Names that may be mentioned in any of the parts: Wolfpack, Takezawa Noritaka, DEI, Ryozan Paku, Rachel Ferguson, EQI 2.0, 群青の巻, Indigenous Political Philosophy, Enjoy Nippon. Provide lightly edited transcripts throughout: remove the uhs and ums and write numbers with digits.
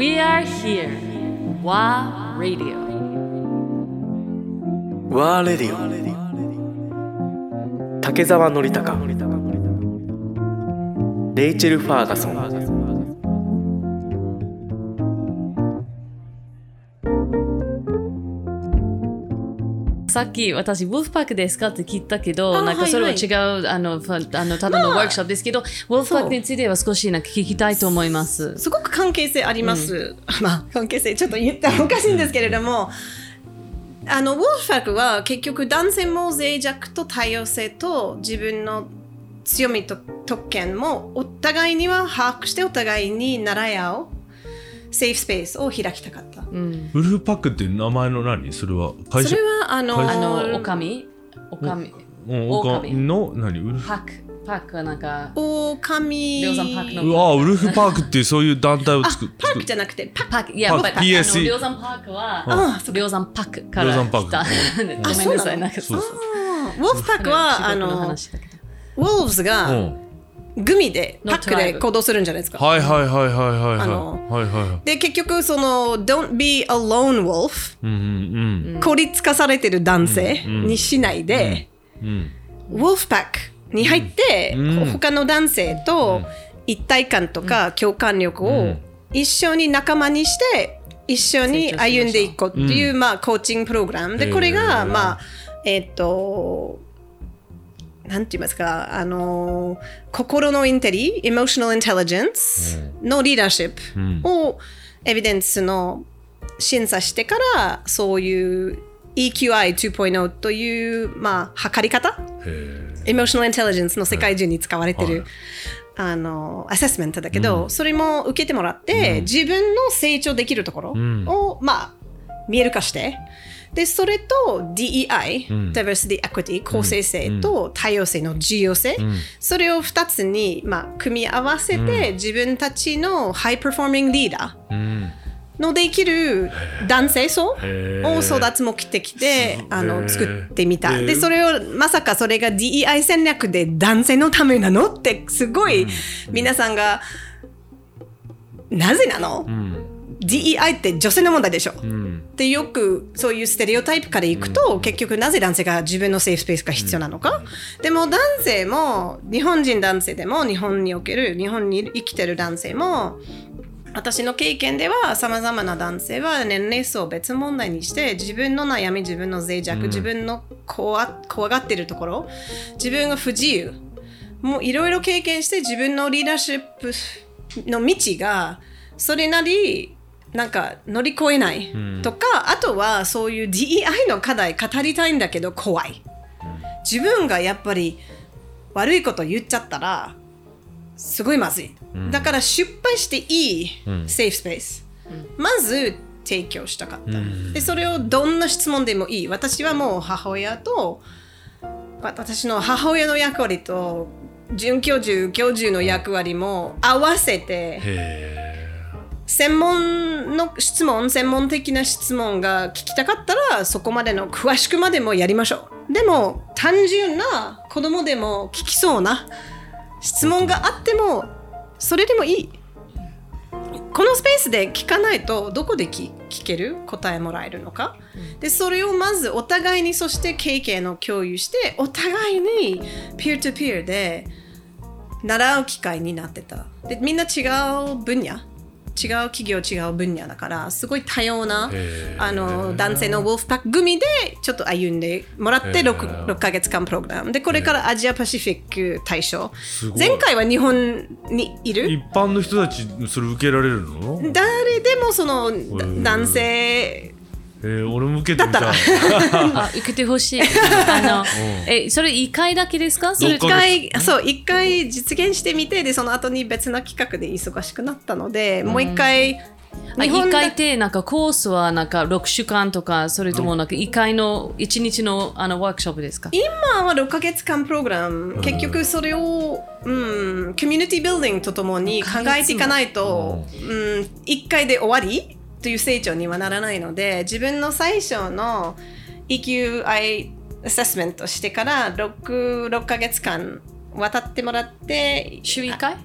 We are here. WAH! Radio. WAH! Radio. Takezawa Noritaka. Rachel Ferguson.さっき私 Wolfpack ですかって聞いたけど、なんかそれは違う、ただのワークショップですけど、Wolfpack については少しなんか聞きたいと思います。すごく関係性あります。まあ関係性ちょっと言ったらおかしいんですけれども、Wolfpack は結局男性も脆弱と多様性と自分の強みと特権もお互いには把握してお互いに習い合うセーフスペースを開きたかった。うん、ウルフパックって名前の何？それは会社？それはオカミの何？ウルフパック。パックはなんかオカミ。Ryozan Pakuの。うわ、ウルフパックってそういう団体を作る。パックじゃなくてパック。いや、PSC。Ryozan PakuはRyozan Pakuから来た。ごめんなさい、なんかそう。ウォルフパックはウォルフズがグミでパックで行動するんじゃないですか。はいはいはいはいはいはい。で結局その Don't be a lone wolf、孤立化されてる男性にしないで、Wolf Pack に入って他の男性と一体感とか共感力を一緒に仲間にして一緒に歩んでいこうっていうまあコーチングプログラムで、これがまあなんて言いますか、心のインテリ、エモーショナルインテリジェンスのリーダーシップをエビデンスの審査してから、そういう EQI 2.0 という、まあ、測り方、エモーショナルインテリジェンスの世界中に使われている、アセスメントだけど、それも受けてもらって、自分の成長できるところを、まあ、見える化して、でそれと DEI、Diversity Equity、公正性と多様性の重要性、それを2つに、まあ、組み合わせて、自分たちのハイパフォーミングリーダーのできる男性層を育つ目的で作ってみた。でそれをまさかそれが DEI 戦略で男性のためなのってすごい皆さんが、なぜなの？DEI って女性の問題でしょ、ってよくそういうステレオタイプからいくと、結局なぜ男性が自分のセーフスペースが必要なのか、でも男性も日本人男性でも日本における日本に生きてる男性も私の経験では様々な男性は年齢層を別問題にして自分の悩み、自分の脆弱、自分の怖がってるところ、自分が不自由もういろいろ経験して自分のリーダーシップの道がそれなりなんか乗り越えないとか、あとはそういう DEI の課題語りたいんだけど怖い、自分がやっぱり悪いこと言っちゃったらすごいまずい、だから失敗していいセーフスペース、まず提供したかった、でそれをどんな質問でもいい、私はもう私の母親の役割と准教授教授の役割も合わせて、専門の質問、専門的な質問が聞きたかったらそこまでの詳しくまでもやりましょう。でも単純な子供でも聞きそうな質問があってもそれでもいい。このスペースで聞かないとどこで聞ける？答えもらえるのか？でそれをまずお互いに、そして経験を共有してお互いにピアトゥピアで習う機会になってた。でみんな違う分野、違う企業、違う分野だからすごい多様な男性のウォルフパック組でちょっと歩んでもらって 6ヶ月間プログラムで、これからアジアパシフィック大賞、前回は日本にいる一般の人たちそれ受けられるの？誰でもその男性俺も受けてみたい受けてほしいそれ1回だけですか？それ1回実現してみて、でその後に別な企画で忙しくなったので、もう1回1回ってなんかコースはなんか6週間とか、それともなんか1回の1日のワークショップですか？今は6ヶ月間プログラム、結局それをコミュニティビルディングとともに考えていかないと1回で終わりという成長にはならないので、自分の最初の EQI アセスメントしてから6ヶ月間渡ってもらって、週1回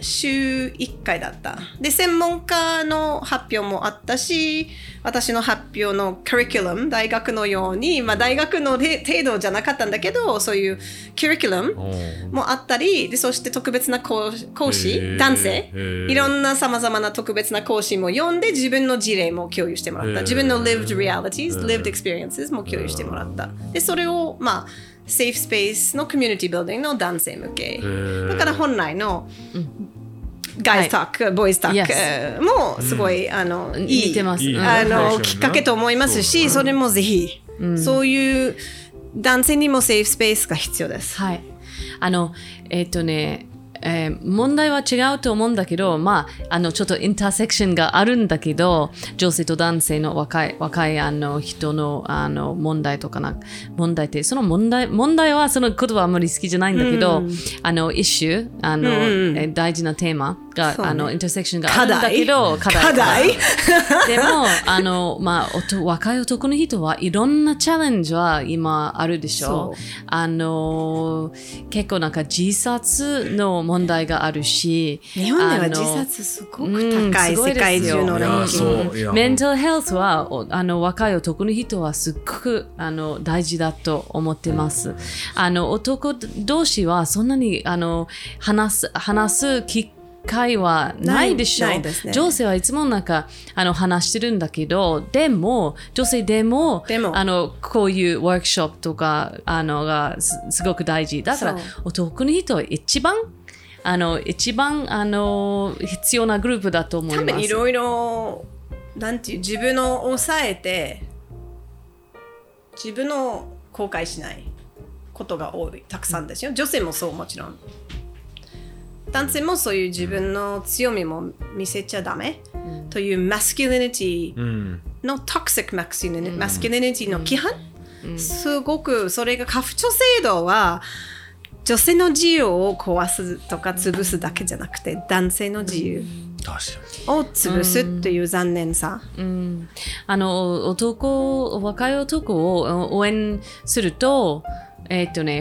週1回だった。で、専門家の発表もあったし、私の発表のカリキュラム、大学のように、まあ大学の程度じゃなかったんだけど、そういうカリキュラムもあったり、で、そして特別な講師、男性、いろんな様々な特別な講師も呼んで、自分の事例も共有してもらった。自分の lived realities、lived experiences も共有してもらった。で、それを、まあ、セーフスペースのコミュニティビルディングの男性向け。だから本来のガイズタック、はい、ボーイズタックもすごい、いい、似てます。きっかけと思いますし、それもぜひ、そういう男性にもセーフスペースが必要です。はい。問題は違うと思うんだけど、まあ、ちょっとインターセクションがあるんだけど、女性と男性の若い人の、問題とかな、問題って、その問題はその言葉あんまり好きじゃないんだけど、イッシュ、大事なテーマが、ね、インターセクションがあるんだけど、課題でも、まあ、若い男の人はいろんなチャレンジは今あるでしょう。結構なんか自殺の問題があるし、日本では自殺すごく高い、世界中のランキング。メンタルヘルスは若い男の人はすっごく大事だと思ってます。男同士はそんなに話すきっ会はないでしょう。ね、女性はいつもなんか話してるんだけど、でも女性でもこういうワークショップとかがすごく大事だから、男の人は一番必要なグループだと思います。多分いろいろなんていう、自分を抑えて自分を後悔しないことが多い、たくさんですよ。女性もそう、もちろん男性もそういう自分の強みも見せちゃダメ、というマスキュリティのトクシックマスキュリティの規範、すごくそれが家父長制度は女性の自由を壊すとか潰すだけじゃなくて、男性の自由を潰すっていう残念さ。若い男を応援すると、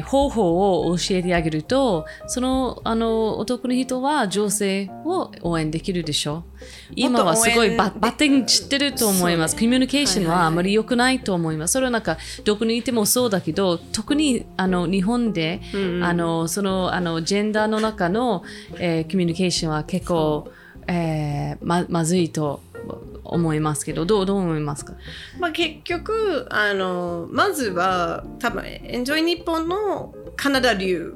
方法を教えてあげると、その男の人は女性を応援できるでしょ。今はすごいバッティングしてると思います。コミュニケーションはあまり良くないと思います。それはなんかどこにいてもそうだけど、特に日本で、そのジェンダーの中の、コミュニケーションは結構、まずいと思いますけど、どう思いますか？まあ、結局まずは多分Enjoy Nipponのカナダ流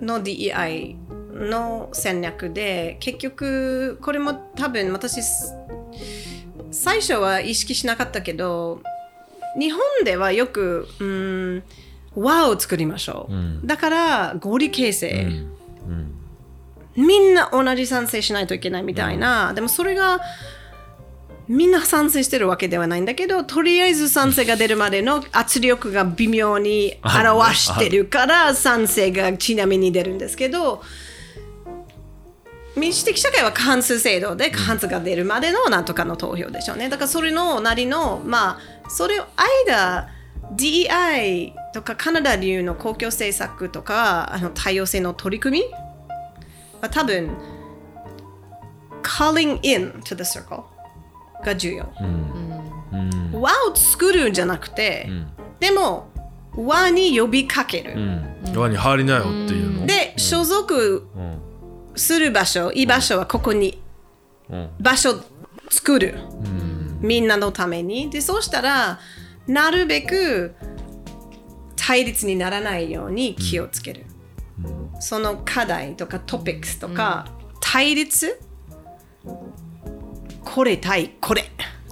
の DEI の戦略で、結局これも多分私最初は意識しなかったけど、日本ではよく和を作りましょう、だから合理形成、みんな同じ賛成しないといけないみたいな、でもそれがみんな賛成してるわけではないんだけど、とりあえず賛成が出るまでの圧力が微妙に表してるから賛成がちなみに出るんですけど、民主的社会は過半数制度で過半数が出るまでのなんとかの投票でしょうね。だからそれのなりの、まあそれを間 DEI とかカナダ流の公共政策とか多様性の取り組みは多分 calling in to the circleが重要。和を作るんじゃなくて、でも和に呼びかける、和に入りなよっていうので、所属する場所、居場所はここに、場所作る、みんなのために。で、そうしたらなるべく対立にならないように気をつける、その課題とかトピックスとか、対立、これ対これ、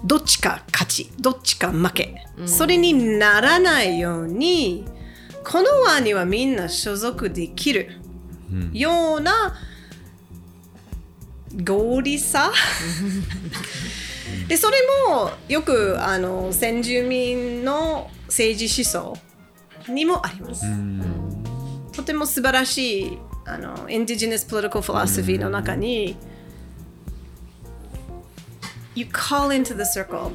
どっちか勝ちどっちか負け、それにならないように、この輪にはみんな所属できるような合理さで、それもよく先住民の政治思想にもあります。とても素晴らしいインディジナス・ポリティカル・フィロソフィーの中に、You call into the circle.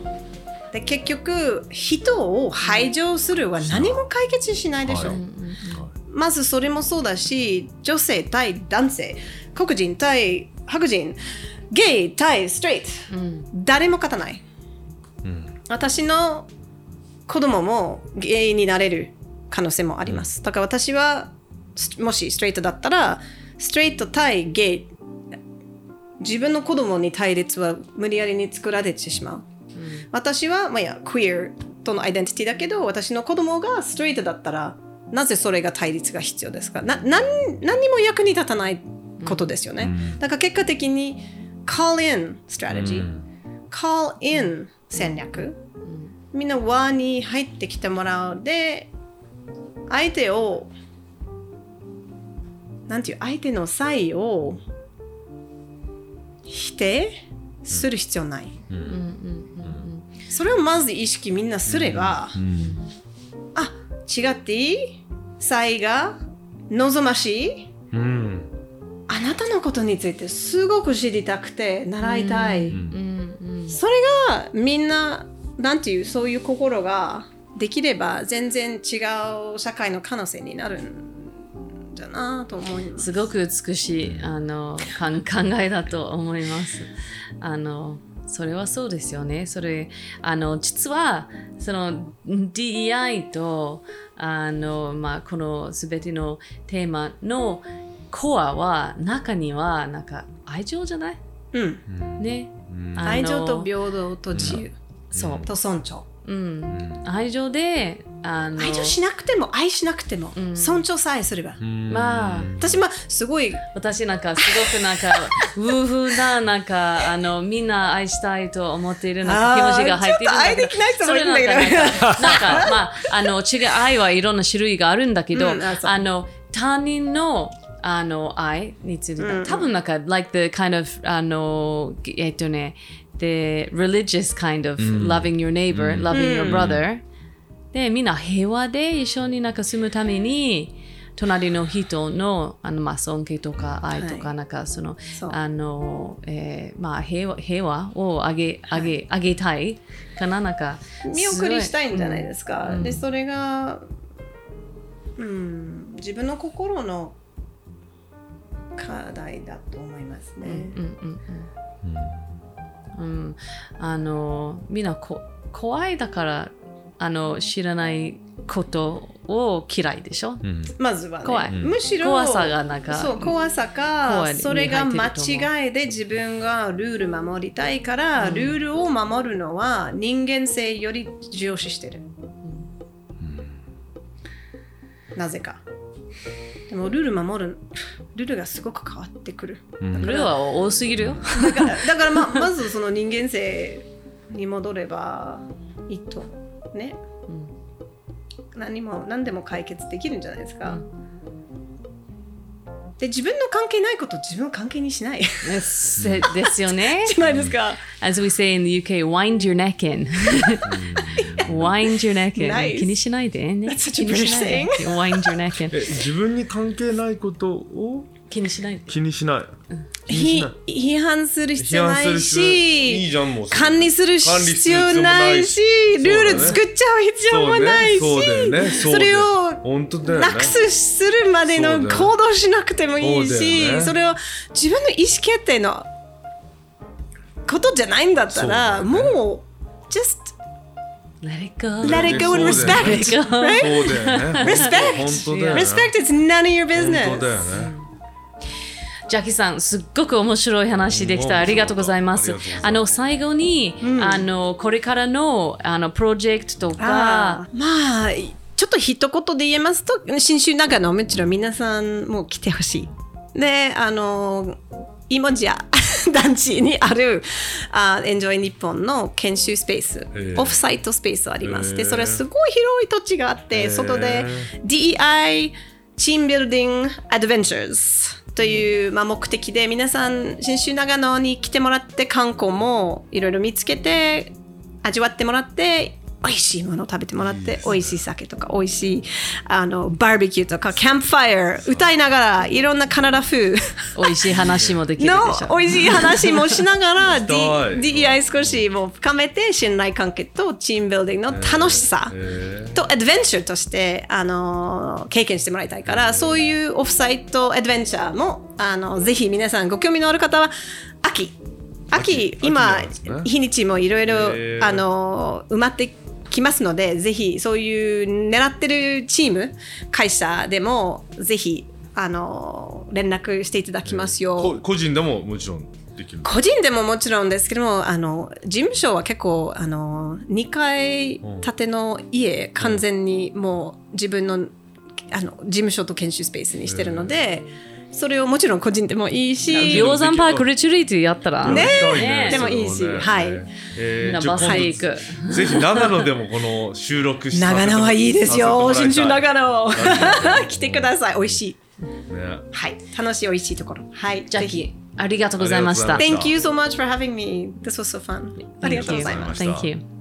で、結局人を排除するは何も解決しないでしょう。まずそれもそうだし、女性対男性、黒人対白人、ゲイ、タイ、ストレート、うん、誰も勝たない、うん、私の子供もゲイになれる可能性もあります、うん、だから私はもしストレートだったらストレート、タイ、ゲイ、自分の子供に対立は無理やりに作られてしまう、うん、私は、まあ、いやクイアとのアイデンティティだけど私の子供がストレートだったらなぜそれが対立が必要ですか？何も役に立たないことですよね、うん、だから結果的に Call in strategy、うん、Call in 戦略、うん、みんな輪に入ってきてもらうで相手をなんていう相手の才を否定する必要ない、うんうんうんうん、それをまず意識みんなすれば、うんうん、あ、違っていい？才が望ましい、うん、あなたのことについてすごく知りたくて習いたい、うんうんうん、それがみんななんていうそういう心ができれば全然違う社会の可能性になるじゃなと思います。すごく美しい考えだと思います。それはそうですよね。それ実はその DEI とまあ、この全てのテーマのコアは中にはなんか愛情じゃない？うん。ね、愛情と平等と自由、そうと尊重。うん、愛情で愛情しなくても愛しなくても、うん、尊重さえすれば、まあ私すごい私なんかすごくなんかウーフーななんかみんな愛したいと思っているなんか気持ちが入っているんだけど、ちょっと愛できない人もいるんだけどなんかまあ違う愛はいろんな種類があるんだけど、うん、他人の愛について、うん、多分なんか like the kind of the religious kind of、mm. loving your neighbor、mm. loving your brother、mm. でみんな平和で一緒になんか住むために隣の人の、まあ、尊敬とか愛とかなんかその、はい、まあ、平和をあげたいかな、なんか見送りしたいんじゃないですか、うん、でそれが、うん、自分の心の課題だと思いますね、うんうんうんうんうん、みんな怖いだから知らないことを嫌いでしょ、うん、まずは、ね、怖い、むしろ怖さがなんかそう怖さかそれが間違いで自分がルール守りたいから、うん、ルールを守るのは人間性より重視してる、うん、なぜかでもルールがすごく変わってくる、うん、ルールは多すぎるよだから まずその人間性に戻ればいいとね、うん、何でも解決できるんじゃないですか、うん、で自分の関係ないこと自分を関係にしないですよねじゃないですか。 As we say in the UK, wind your neck in Wind your neck in、nice. 気にしないでね。That's such a British saying. Wind your neck in 自分に関係ないことを気にしない批判する必要ないし、いいじゃん、もう管理する必要ないし、ルール作っちゃう必要もないし、それをなくするまでの行動しなくてもいいし、それを自分の意思決定のことじゃないんだったら、もう just Let it go. Let it go and respect. Right? Respect. Respect is none of your business. ジャッキーさん、すっごく面白い話できた。ありがとうございます。最後に、うん、これからの、プロジェクトとか、まあちょっと一言で言えますと、信州長野、もちろん皆さんも来てほしい。で、イモジア団地にあるEnjoy Nipponの研修スペース、オフサイトスペースあります、でそれはすごい広い土地があって、そこで DEI チームビルディングアドベンチャーズという、まあ、目的で皆さん信州長野に来てもらって観光もいろいろ見つけて味わってもらって美味しいものを食べてもらって、美味しい酒とか美味しいバーベキューとかキャンプファイア歌いながらいろんなカナダ風美味しい話もできるでしょ。美味しい話もしながらDEI 少しも深めて信頼関係とチームビルディングの楽しさとアドベンチャーとして経験してもらいたいから、そういうオフサイトアドベンチャーもぜひ皆さんご興味のある方は秋今、ね、日にちもいろいろ埋まってきますので、ぜひそういう狙ってるチーム会社でもぜひ連絡していただきますよ。個人でももちろんできる、個人でももちろんですけども、事務所は結構2階建ての家、完全にもう自分の、事務所と研修スペースにしてるので、それをもちろん個人でもいいし、Ryozan Pakuリトリートやったらね、でもいいし、はい。みんなバサイ行く。ぜひ長野でもこの収録して長野はいいですよ。新春長野来てください。美味しい、ね、はい。楽しい美味しいところ。はい。ジャッキーありがとうございました。Thank you so much for having me. This was so fun. ありがとうございました。Thank you.